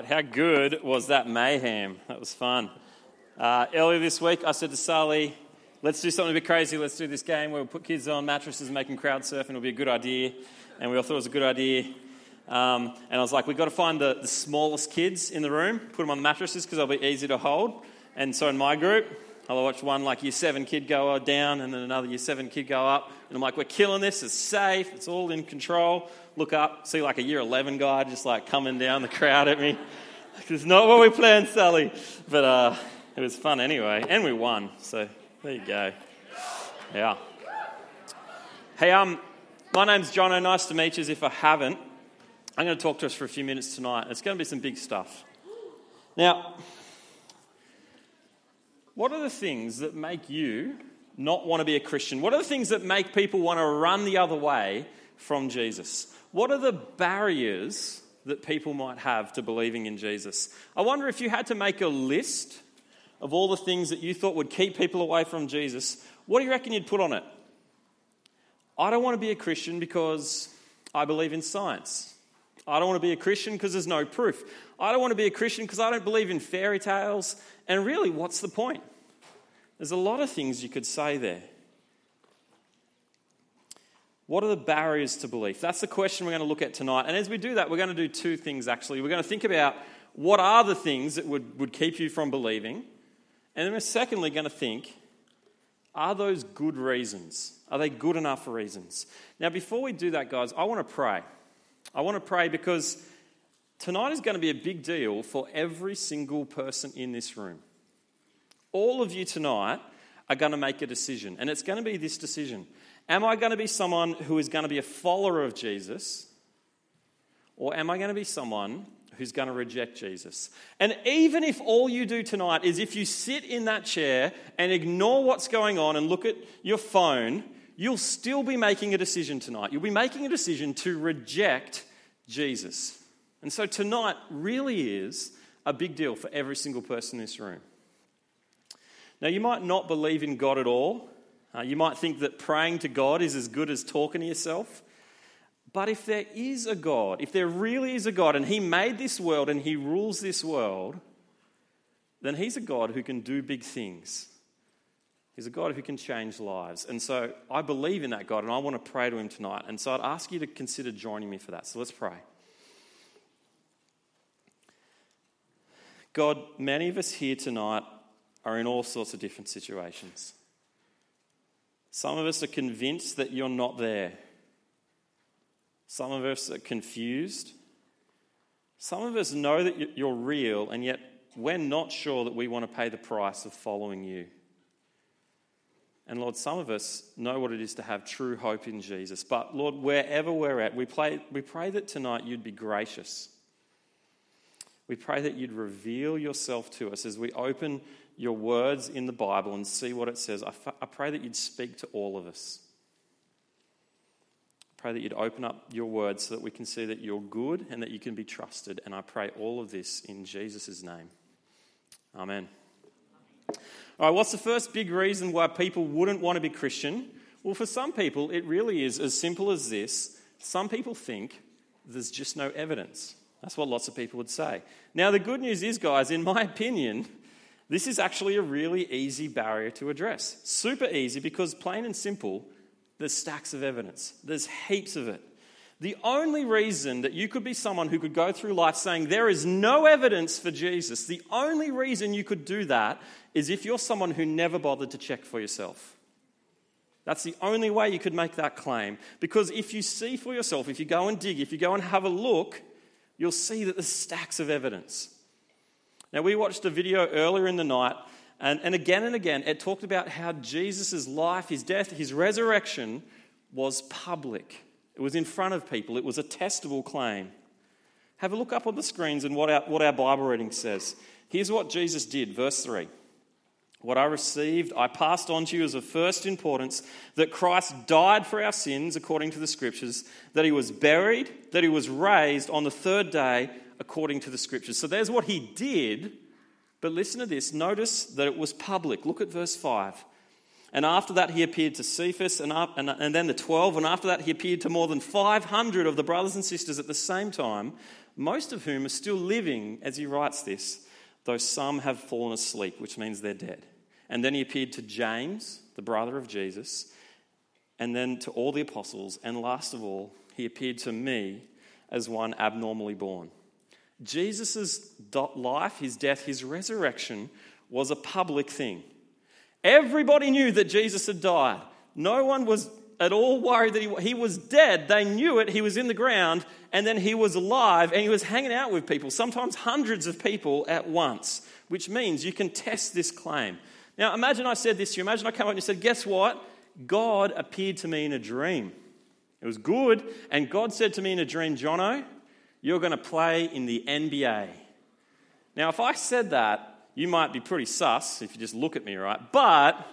right, how good was that mayhem? That was fun. Earlier this week, I said to Sally, let's do something a bit crazy. Let's do this game where we'll put kids on mattresses and make them crowd surf, and it'll be a good idea. And we all thought it was a good idea. And I was like, we've got to find the smallest kids in the room, put them on the mattresses because they'll be easy to hold. And so in my group, I watched one like year 7 kid go down and then another year 7 kid go up. And I'm like, we're killing this. It's safe. It's all in control. Look up, see like a year 11 guy just like coming down the crowd at me. It's not what we planned, Sally. But it was fun anyway. And we won. So there you go. Yeah. Hey, my name's Jono. Nice to meet you. If I haven't, I'm going to talk to us for a few minutes tonight. It's going to be some big stuff. Now, what are the things that make you not want to be a Christian? What are the things that make people want to run the other way from Jesus? What are the barriers that people might have to believing in Jesus? I wonder if you had to make a list of all the things that you thought would keep people away from Jesus, what do you reckon you'd put on it? I don't want to be a Christian because I believe in science. I don't want to be a Christian because there's no proof. I don't want to be a Christian because I don't believe in fairy tales. And really, what's the point? There's a lot of things you could say there. What are the barriers to belief? That's the question we're going to look at tonight. And as we do that, we're going to do two things, actually. We're going to think about what are the things that would keep you from believing. And then we're secondly going to think, are those good reasons? Are they good enough reasons? Now, before we do that, guys, I want to pray. I want to pray because tonight is going to be a big deal for every single person in this room. All of you tonight are going to make a decision, and it's going to be this decision. Am I going to be someone who is going to be a follower of Jesus, or am I going to be someone who's going to reject Jesus? And even if all you do tonight is if you sit in that chair and ignore what's going on and look at your phone, you'll still be making a decision tonight. You'll be making a decision to reject Jesus. And so tonight really is a big deal for every single person in this room. Now, you might not believe in God at all. You might think that praying to God is as good as talking to yourself. But if there is a God, if there really is a God, and He made this world and He rules this world, then He's a God who can do big things. He's a God who can change lives. And so I believe in that God and I want to pray to Him tonight. And so I'd ask you to consider joining me for that. So let's pray. God, many of us here tonight are in all sorts of different situations. Some of us are convinced that You're not there. Some of us are confused. Some of us know that You're real, and yet we're not sure that we want to pay the price of following You. And Lord, some of us know what it is to have true hope in Jesus. But Lord, wherever we're at, we pray that tonight You'd be gracious. We pray that You'd reveal Yourself to us as we open Your words in the Bible and see what it says. I pray that You'd speak to all of us. I pray that You'd open up Your words so that we can see that You're good and that You can be trusted. And I pray all of this in Jesus' name. Amen. All right, what's the first big reason why people wouldn't want to be Christian? Well, for some people, it really is as simple as this. Some people think there's just no evidence. That's what lots of people would say. Now, the good news is, guys, in my opinion, this is actually a really easy barrier to address. Super easy because, plain and simple, there's stacks of evidence. There's heaps of it. The only reason that you could be someone who could go through life saying there is no evidence for Jesus, the only reason you could do that is if you're someone who never bothered to check for yourself. That's the only way you could make that claim. Because if you see for yourself, if you go and dig, if you go and have a look, you'll see that there's stacks of evidence. Now, we watched a video earlier in the night, and again, it talked about how Jesus' life, His death, His resurrection was public. It was in front of people. It was a testable claim. Have a look up on the screens and what our Bible reading says. Here's what Jesus did, verse 3. What I received, I passed on to you as of first importance, that Christ died for our sins according to the Scriptures, that He was buried, that He was raised on the third day according to the Scriptures. So there's what He did, but listen to this. Notice that it was public. Look at verse 5. And after that he appeared to Cephas and then the 12, and after that he appeared to more than 500 of the brothers and sisters at the same time, most of whom are still living as he writes this, though some have fallen asleep, which means they're dead. And then he appeared to James, the brother of Jesus, and then to all the apostles, and last of all, he appeared to me as one abnormally born. Jesus' life, his death, his resurrection was a public thing. Everybody knew that Jesus had died. No one was at all worried that he was dead. They knew it. He was in the ground, and then he was alive, and he was hanging out with people, sometimes hundreds of people at once, which means you can test this claim. Now, imagine I said this to you. Imagine I come up and you said, guess what? God appeared to me in a dream. It was good, and God said to me in a dream, Jono, you're going to play in the NBA. Now, if I said that, you might be pretty sus if you just look at me, right? But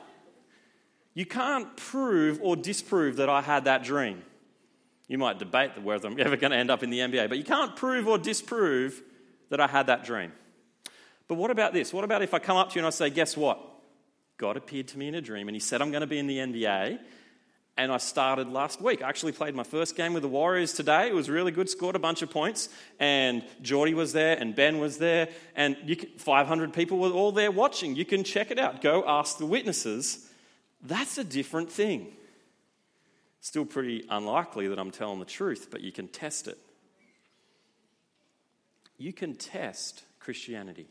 you can't prove or disprove that I had that dream. You might debate whether I'm ever going to end up in the NBA, but you can't prove or disprove that I had that dream. But what about this? What about if I come up to you and I say, guess what? God appeared to me in a dream and he said I'm going to be in the NBA, and I started last week. I actually played my first game with the Warriors today. It was really good, scored a bunch of points. And Jordy was there, and Ben was there, and 500 people were all there watching. You can check it out. Go ask the witnesses. That's a different thing. Still pretty unlikely that I'm telling the truth, but you can test it. You can test Christianity.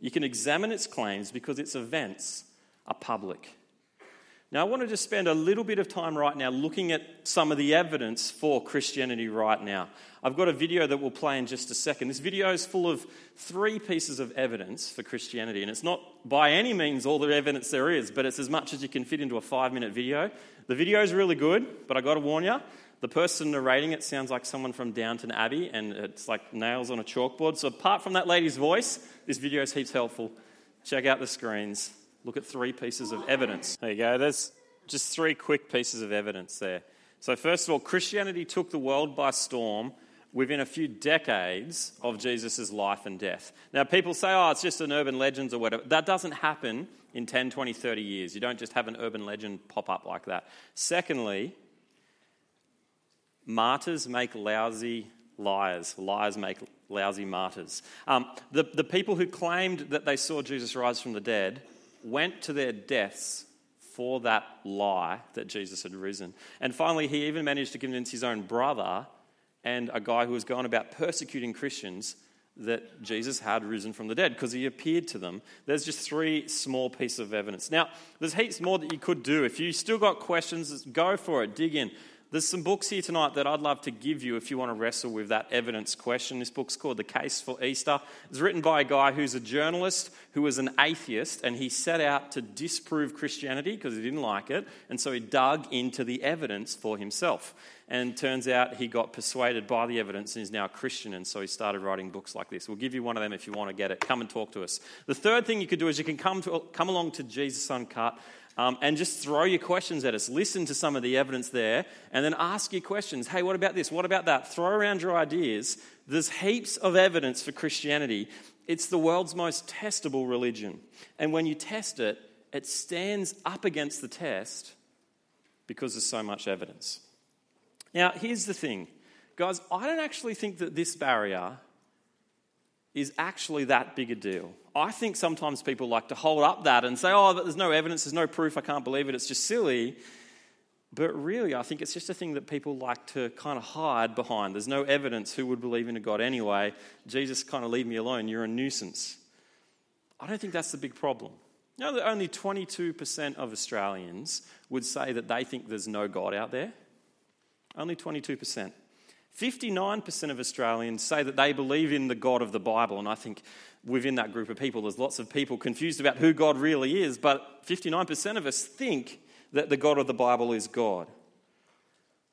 You can examine its claims because its events are public. Now, I want to just spend a little bit of time right now looking at some of the evidence for Christianity right now. I've got a video that we'll play in just a second. This video is full of 3 pieces of evidence for Christianity, and it's not by any means all the evidence there is, but it's as much as you can fit into a 5-minute video. The video is really good, but I got to warn you, the person narrating it sounds like someone from Downton Abbey, and it's like nails on a chalkboard. So apart from that lady's voice, this video is heaps helpful. Check out the screens. Look at 3 pieces of evidence. There you go. There's just 3 quick pieces of evidence there. So first of all, Christianity took the world by storm within a few decades of Jesus' life and death. Now, people say, oh, it's just an urban legend or whatever. That doesn't happen in 10, 20, 30 years. You don't just have an urban legend pop up like that. Secondly, martyrs make lousy liars. Liars make lousy martyrs. The people who claimed that they saw Jesus rise from the dead went to their deaths for that lie that Jesus had risen. And finally, he even managed to convince his own brother and a guy who was going about persecuting Christians that Jesus had risen from the dead because he appeared to them. There's just 3 small pieces of evidence. Now, there's heaps more that you could do. If you still got questions, go for it, dig in. There's some books here tonight that I'd love to give you if you want to wrestle with that evidence question. This book's called The Case for Easter. It's written by a guy who's a journalist who was an atheist, and he set out to disprove Christianity because he didn't like it, and so he dug into the evidence for himself. And turns out he got persuaded by the evidence and is now a Christian, and so he started writing books like this. We'll give you one of them if you want to get it. Come and talk to us. The third thing you could do is you can come along to Jesus Uncut, and just throw your questions at us. Listen to some of the evidence there and then ask your questions. Hey, what about this? What about that? Throw around your ideas. There's heaps of evidence for Christianity. It's the world's most testable religion. And when you test it, it stands up against the test because there's so much evidence. Now, here's the thing. Guys, I don't actually think that this barrier is actually that big a deal. I think sometimes people like to hold up that and say, oh, there's no evidence, there's no proof, I can't believe it, it's just silly. But really, I think it's just a thing that people like to kind of hide behind. There's no evidence, who would believe in a God anyway? Jesus, kind of leave me alone, you're a nuisance. I don't think that's the big problem. You know that only 22% of Australians would say that they think there's no God out there? Only 22%. 59% of Australians say that they believe in the God of the Bible, and I think within that group of people, there's lots of people confused about who God really is, but 59% of us think that the God of the Bible is God.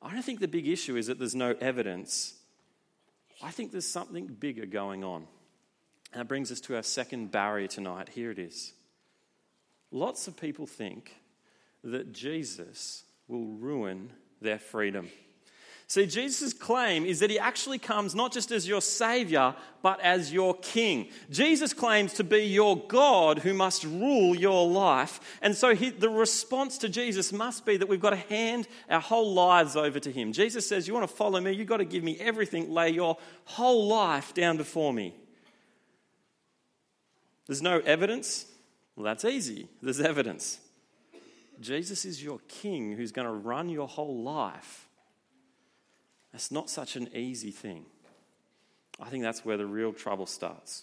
I don't think the big issue is that there's no evidence. I think there's something bigger going on. And that brings us to our second barrier tonight. Here it is. Lots of people think that Jesus will ruin their freedom. See, Jesus' claim is that he actually comes not just as your Saviour, but as your King. Jesus claims to be your God who must rule your life. And so the response to Jesus must be that we've got to hand our whole lives over to him. Jesus says, you want to follow me? You've got to give me everything. Lay your whole life down before me. There's no evidence? Well, that's easy. There's evidence. Jesus is your King who's going to run your whole life. That's not such an easy thing. I think that's where the real trouble starts.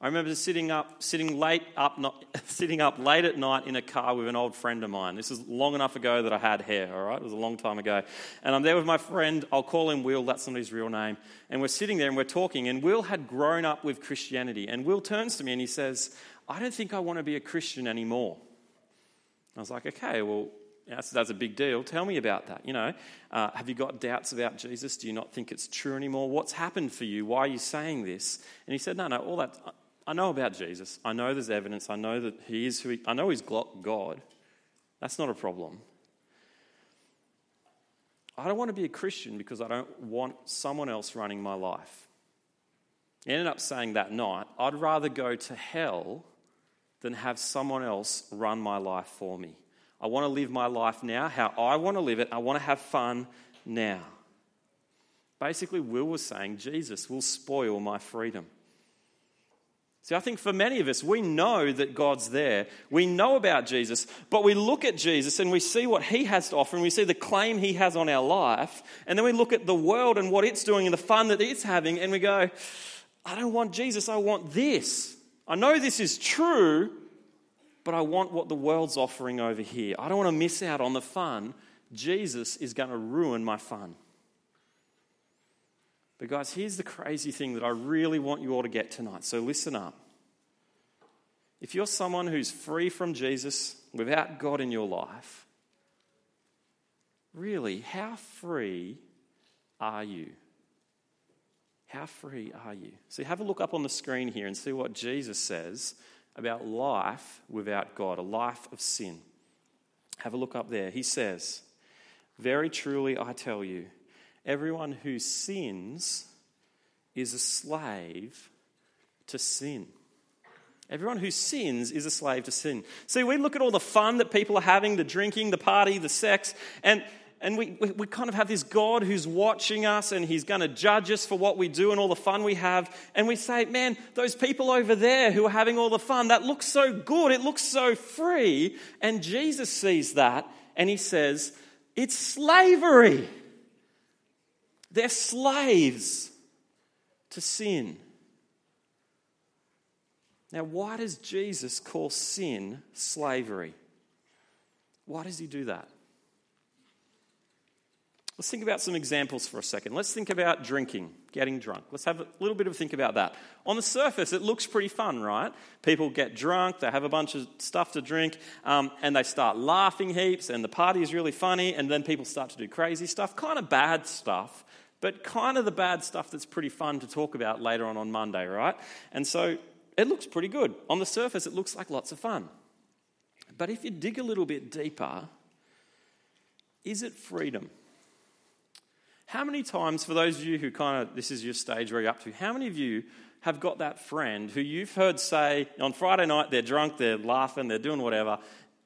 I remember sitting up late at night in a car with an old friend of mine. This is long enough ago that I had hair, all right? It was a long time ago. And I'm there with my friend. I'll call him Will. That's somebody's real name. And we're sitting there and we're talking. And Will had grown up with Christianity. And Will turns to me and he says, I don't think I want to be a Christian anymore. I was like, okay, well, that's a big deal. Tell me about that. You know, have you got doubts about Jesus? Do you not think it's true anymore? What's happened for you? Why are you saying this? And he said, no, all that... I know about Jesus. I know there's evidence. I know that he is who he... I know he's God. That's not a problem. I don't want to be a Christian because I don't want someone else running my life. He ended up saying that night, I'd rather go to hell than have someone else run my life for me. I want to live my life now, how I want to live it. I want to have fun now. Basically, Will was saying, Jesus will spoil my freedom. See, I think for many of us, we know that God's there. We know about Jesus, but we look at Jesus and we see what he has to offer and we see the claim he has on our life. And then we look at the world and what it's doing and the fun that it's having and we go, I don't want Jesus, I want this. I know this is true, but I want what the world's offering over here. I don't want to miss out on the fun. Jesus is going to ruin my fun. But guys, here's the crazy thing that I really want you all to get tonight. So listen up. If you're someone who's free from Jesus, without God in your life, really, how free are you? How free are you? So have a look up on the screen here and see what Jesus says about life without God, a life of sin. Have a look up there. He says, very truly I tell you, everyone who sins is a slave to sin. Everyone who sins is a slave to sin. See, we look at all the fun that people are having, the drinking, the party, the sex, and we kind of have this God who's watching us and he's going to judge us for what we do and all the fun we have. And we say, man, those people over there who are having all the fun, that looks so good, it looks so free. And Jesus sees that and he says, it's slavery. They're slaves to sin. Now, why does Jesus call sin slavery? Why does he do that? Let's think about some examples for a second. Let's think about drinking, getting drunk. Let's have a little bit of a think about that. On the surface, it looks pretty fun, right? People get drunk, they have a bunch of stuff to drink, and they start laughing heaps, and the party is really funny, and then people start to do crazy stuff, kind of bad stuff, but kind of the bad stuff that's pretty fun to talk about later on Monday, right? And so it looks pretty good. On the surface, it looks like lots of fun. But if you dig a little bit deeper, is it freedom? How many times, for those of you who this is your stage where you're up to, how many of you have got that friend who you've heard say, on Friday night they're drunk, they're laughing, they're doing whatever,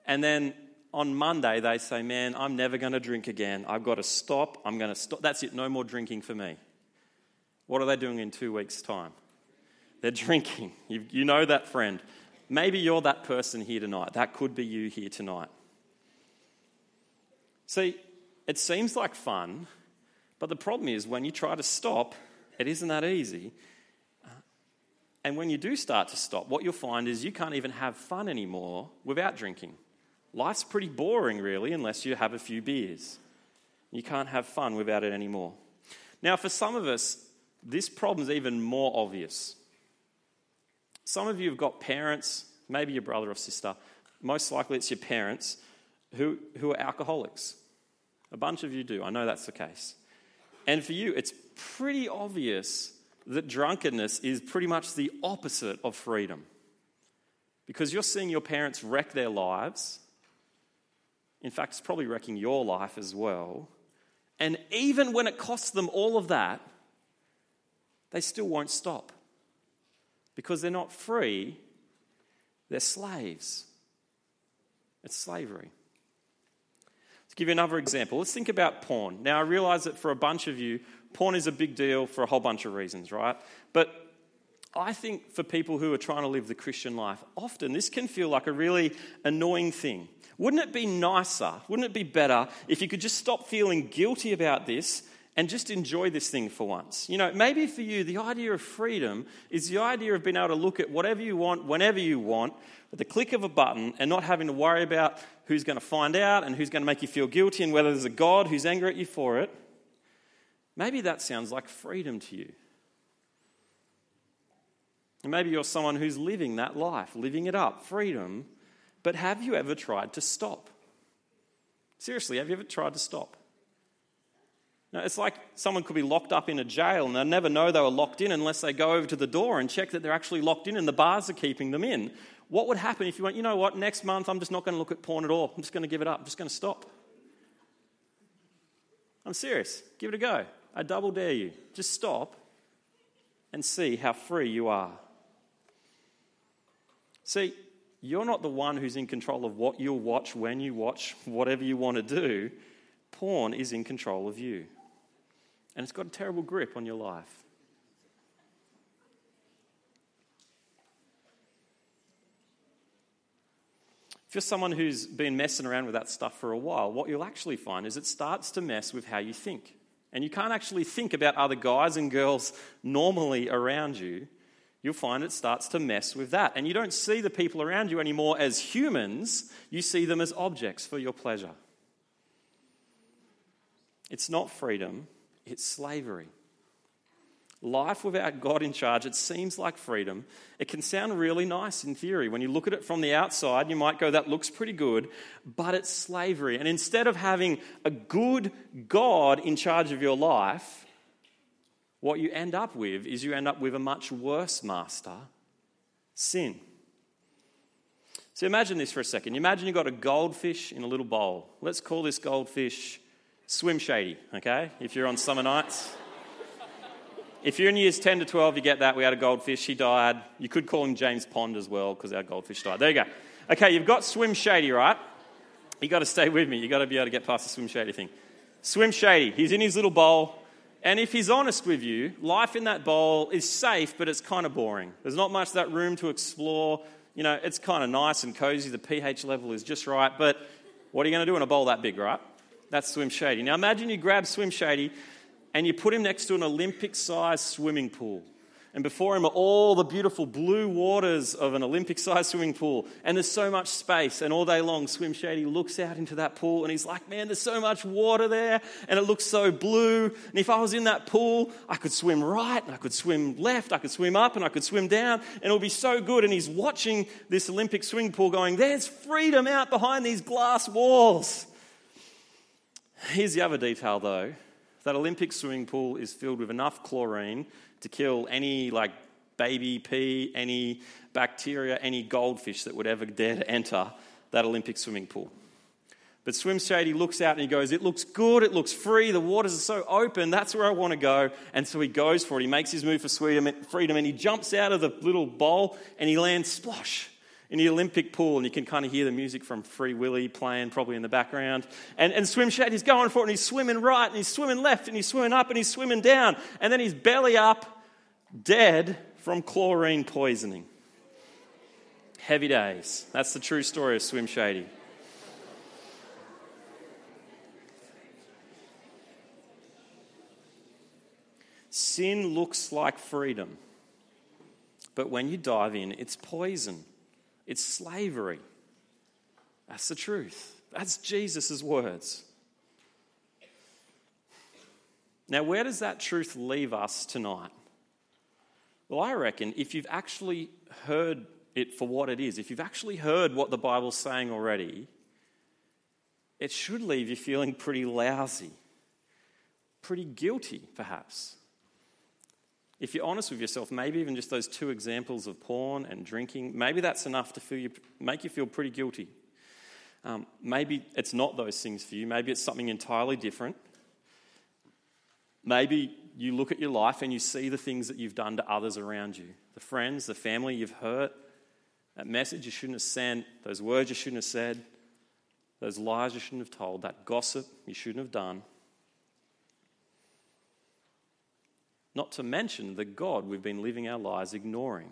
and then on Monday they say, man, I'm never going to drink again. I've got to stop. I'm going to stop. That's it. No more drinking for me. What are they doing in 2 weeks' time? They're drinking. You know that friend. Maybe you're that person here tonight. That could be you here tonight. See, it seems like fun. But the problem is when you try to stop, it isn't that easy. And when you do start to stop, what you'll find is you can't even have fun anymore without drinking. Life's pretty boring, really, unless you have a few beers. You can't have fun without it anymore. Now, for some of us, this problem's even more obvious. Some of you have got parents, maybe your brother or sister, most likely it's your parents, who are alcoholics. A bunch of you do. I know that's the case. And for you, it's pretty obvious that drunkenness is pretty much the opposite of freedom. Because you're seeing your parents wreck their lives. In fact, it's probably wrecking your life as well. And even when it costs them all of that, they still won't stop because they're not free, they're slaves. It's slavery. To give you another example, let's think about porn. Now, I realize that for a bunch of you, porn is a big deal for a whole bunch of reasons, right? But I think for people who are trying to live the Christian life, often this can feel like a really annoying thing. Wouldn't it be nicer, wouldn't it be better if you could just stop feeling guilty about this and just enjoy this thing for once? You know, maybe for you, the idea of freedom is the idea of being able to look at whatever you want, whenever you want, at the click of a button and not having to worry about who's going to find out and who's going to make you feel guilty and whether there's a God who's angry at you for it. Maybe that sounds like freedom to you. And maybe you're someone who's living that life, living it up, freedom. But have you ever tried to stop? Seriously, have you ever tried to stop? No, it's like someone could be locked up in a jail and they'll never know they were locked in unless they go over to the door and check that they're actually locked in and the bars are keeping them in. What would happen if you went, you know what, next month I'm just not going to look at porn at all. I'm just going to give it up. I'm just going to stop. I'm serious. Give it a go. I double dare you. Just stop and see how free you are. See, you're not the one who's in control of what you'll watch, when you watch, whatever you want to do. Porn is in control of you. And it's got a terrible grip on your life. If you're someone who's been messing around with that stuff for a while, what you'll actually find is it starts to mess with how you think. And you can't actually think about other guys and girls normally around you. You'll find it starts to mess with that. And you don't see the people around you anymore as humans. You see them as objects for your pleasure. It's not freedom, it's slavery. Life without God in charge, it seems like freedom. It can sound really nice in theory. When you look at it from the outside, you might go, that looks pretty good, but it's slavery. And instead of having a good God in charge of your life, what you end up with is you end up with a much worse master, sin. So imagine this for a second. Imagine you've got a goldfish in a little bowl. Let's call this goldfish Swim Shady, okay, if you're on summer nights. If you're in years 10 to 12, you get that. We had a goldfish. He died. You could call him James Pond as well because our goldfish died. There you go. Okay, you've got Swim Shady, right? You've got to stay with me. You've got to be able to get past the Swim Shady thing. Swim Shady. He's in his little bowl. And if he's honest with you, life in that bowl is safe, but it's kind of boring. There's not much of that room to explore. You know, it's kind of nice and cozy. The pH level is just right. But what are you going to do in a bowl that big, right? That's Swim Shady. Now imagine you grab Swim Shady and you put him next to an Olympic-sized swimming pool. And before him are all the beautiful blue waters of an Olympic-sized swimming pool. And there's so much space. And all day long, Swim Shady looks out into that pool and he's like, man, there's so much water there. And it looks so blue. And if I was in that pool, I could swim right and I could swim left. I could swim up and I could swim down. And it would be so good. And he's watching this Olympic swimming pool going, there's freedom out behind these glass walls. Here's the other detail, though. That Olympic swimming pool is filled with enough chlorine to kill any baby pea, any bacteria, any goldfish that would ever dare to enter that Olympic swimming pool. But Swim Shady looks out and he goes, it looks good, it looks free, the waters are so open, that's where I want to go. And so he goes for it. He makes his move for freedom and he jumps out of the little bowl and he lands splosh in the Olympic pool, and you can kind of hear the music from Free Willy playing probably in the background. And Swim Shady's going for it, and he's swimming right, and he's swimming left, and he's swimming up, and he's swimming down. And then he's belly up, dead from chlorine poisoning. Heavy days. That's the true story of Swim Shady. Sin looks like freedom, but when you dive in, it's poison. It's slavery. That's the truth. That's Jesus' words. Now, where does that truth leave us tonight? Well, I reckon if you've actually heard it for what it is, if you've actually heard what the Bible's saying already, it should leave you feeling pretty lousy, pretty guilty, perhaps. If you're honest with yourself, maybe even just those two examples of porn and drinking, maybe that's enough to make you feel pretty guilty. Maybe it's not those things for you. Maybe it's something entirely different. Maybe you look at your life and you see the things that you've done to others around you, the friends, the family you've hurt, that message you shouldn't have sent, those words you shouldn't have said, those lies you shouldn't have told, that gossip you shouldn't have done. Not to mention the God we've been living our lives ignoring,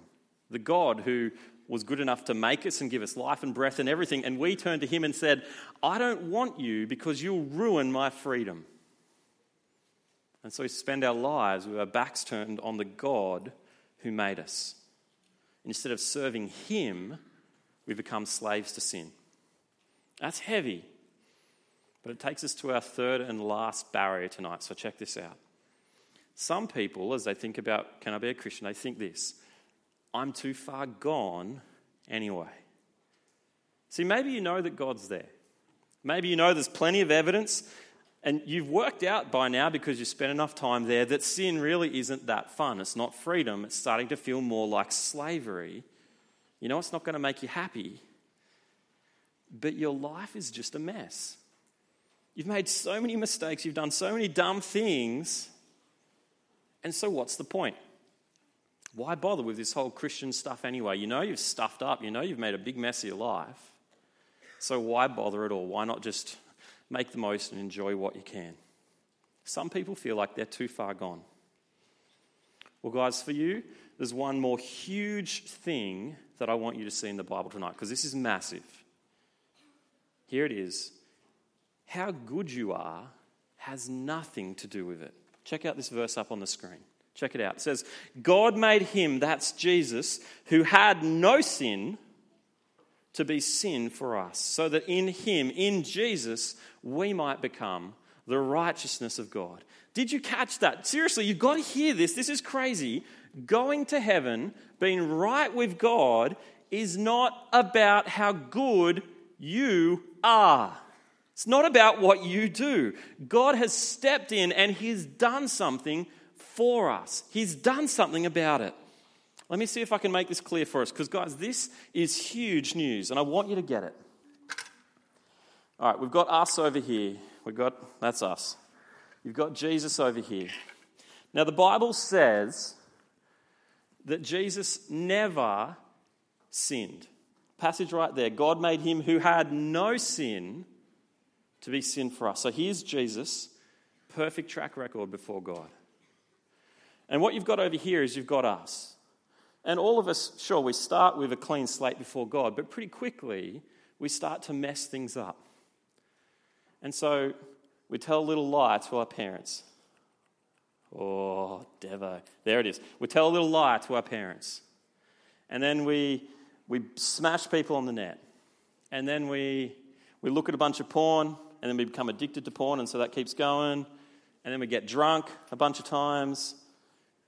the God who was good enough to make us and give us life and breath and everything, and we turned to him and said, I don't want you because you'll ruin my freedom. And so we spend our lives with our backs turned on the God who made us. Instead of serving him, we become slaves to sin. That's heavy. But it takes us to our third and last barrier tonight, so check this out. Some people, as they think about, can I be a Christian, they think this, I'm too far gone anyway. See, maybe you know that God's there. Maybe you know there's plenty of evidence, and you've worked out by now, because you've spent enough time there, that sin really isn't that fun. It's not freedom. It's starting to feel more like slavery. You know it's not going to make you happy. But your life is just a mess. You've made so many mistakes. You've done so many dumb things. And so what's the point? Why bother with this whole Christian stuff anyway? You know you've stuffed up. You know you've made a big mess of your life. So why bother at all? Why not just make the most and enjoy what you can? Some people feel like they're too far gone. Well, guys, for you, there's one more huge thing that I want you to see in the Bible tonight, because this is massive. Here it is. How good you are has nothing to do with it. Check out this verse up on the screen. Check it out. It says, God made him, that's Jesus, who had no sin, to be sin for us, so that in him, in Jesus, we might become the righteousness of God. Did you catch that? Seriously, you've got to hear this. This is crazy. Going to heaven, being right with God, is not about how good you are. It's not about what you do. God has stepped in and he's done something for us. He's done something about it. Let me see if I can make this clear for us, because, guys, this is huge news, and I want you to get it. All right, we've got us over here. That's us. You've got Jesus over here. Now, the Bible says that Jesus never sinned. Passage right there. God made him who had no sin to be sin for us. So here's Jesus, perfect track record before God. And what you've got over here is you've got us. And all of us, sure, we start with a clean slate before God, but pretty quickly we start to mess things up. And so we tell a little lie to our parents. Oh, Devo. There it is. We tell a little lie to our parents. And then we smash people on the net. And then we look at a bunch of porn, and then we become addicted to porn, and so that keeps going. And then we get drunk a bunch of times.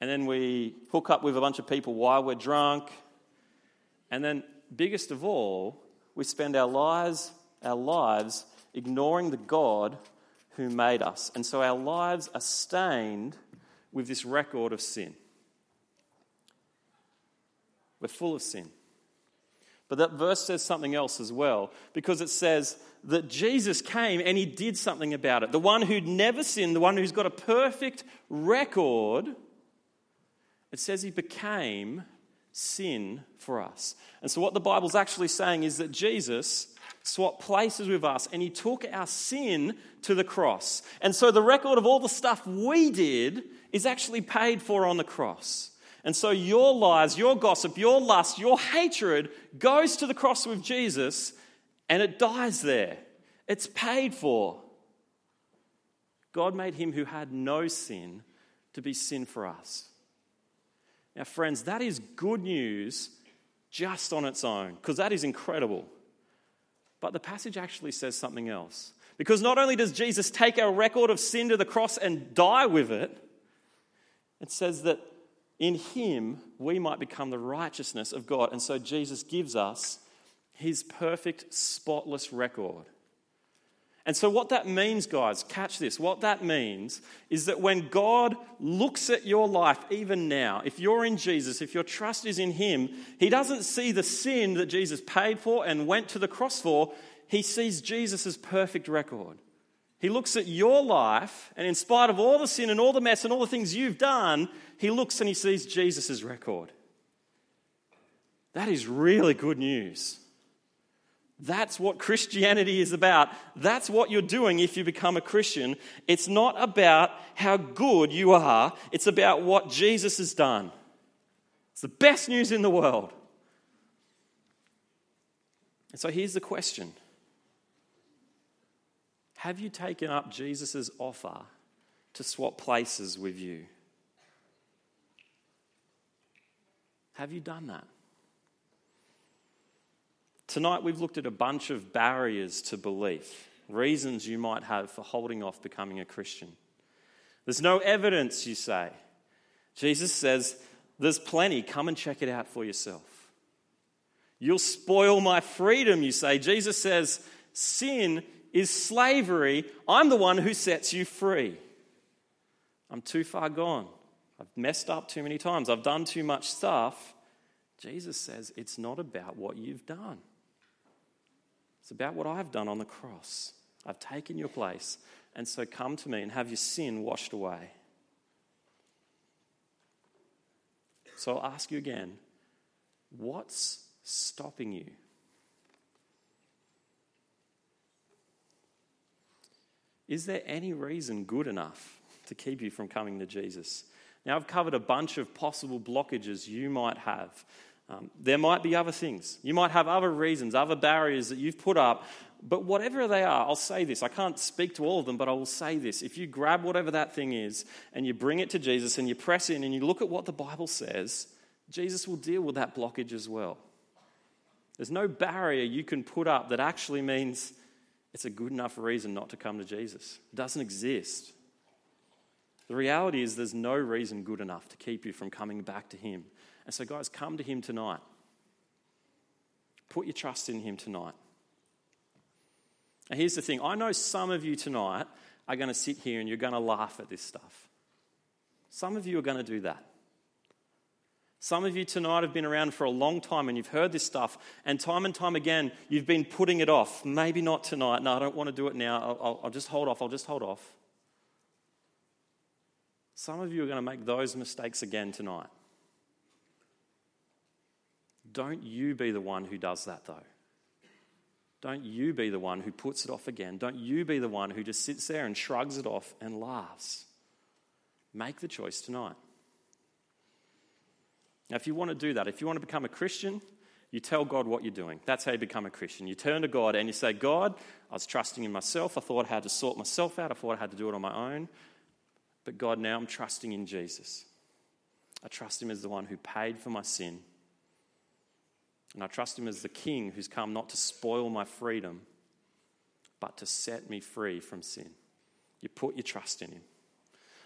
And then we hook up with a bunch of people while we're drunk. And then, biggest of all, we spend our lives ignoring the God who made us. And so our lives are stained with this record of sin. We're full of sin. But that verse says something else as well, because it says that Jesus came and he did something about it. The one who'd never sinned, the one who's got a perfect record, it says he became sin for us. And so what the Bible's actually saying is that Jesus swapped places with us and he took our sin to the cross. And so the record of all the stuff we did is actually paid for on the cross. And so your lies, your gossip, your lust, your hatred goes to the cross with Jesus and it dies there. It's paid for. God made him who had no sin to be sin for us. Now, friends, that is good news just on its own, because that is incredible. But the passage actually says something else. Because not only does Jesus take our record of sin to the cross and die with it, it says that in him we might become the righteousness of God. And so Jesus gives us his perfect, spotless record. And so what that means, guys, catch this, what that means is that when God looks at your life, even now, if you're in Jesus, if your trust is in him, he doesn't see the sin that Jesus paid for and went to the cross for. He sees Jesus' perfect record. He looks at your life, and in spite of all the sin and all the mess and all the things you've done, he looks and he sees Jesus' record. That is really good news. That's what Christianity is about. That's what you're doing if you become a Christian. It's not about how good you are. It's about what Jesus has done. It's the best news in the world. And so here's the question. Have you taken up Jesus' offer to swap places with you? Have you done that? Tonight we've looked at a bunch of barriers to belief, reasons you might have for holding off becoming a Christian. There's no evidence, you say. Jesus says, there's plenty. Come and check it out for yourself. You'll spoil my freedom, you say. Jesus says, sin is slavery. I'm the one who sets you free. I'm too far gone. I've messed up too many times. I've done too much stuff. Jesus says, it's not about what you've done. It's about what I've done on the cross. I've taken your place, and so come to me and have your sin washed away. So I'll ask you again, what's stopping you? Is there any reason good enough to keep you from coming to Jesus? Now, I've covered a bunch of possible blockages you might have. There might be other things. You might have other reasons, other barriers that you've put up. But whatever they are, I'll say this. I can't speak to all of them, but I will say this. If you grab whatever that thing is and you bring it to Jesus and you press in and you look at what the Bible says, Jesus will deal with that blockage as well. There's no barrier you can put up that actually means it's a good enough reason not to come to Jesus. It doesn't exist. The reality is there's no reason good enough to keep you from coming back to him. And so, guys, come to him tonight. Put your trust in him tonight. And here's the thing. I know some of you tonight are going to sit here and you're going to laugh at this stuff. Some of you are going to do that. Some of you tonight have been around for a long time and you've heard this stuff, and time again, you've been putting it off. Maybe not tonight. No, I don't want to do it now. I'll just hold off. I'll just hold off. Some of you are going to make those mistakes again tonight. Don't you be the one who does that, though. Don't you be the one who puts it off again. Don't you be the one who just sits there and shrugs it off and laughs. Make the choice tonight. Now, if you want to do that, if you want to become a Christian, you tell God what you're doing. That's how you become a Christian. You turn to God and you say, God, I was trusting in myself. I thought I had to sort myself out. I thought I had to do it on my own. But God, now I'm trusting in Jesus. I trust him as the one who paid for my sin. And I trust him as the King who's come not to spoil my freedom, but to set me free from sin. You put your trust in him.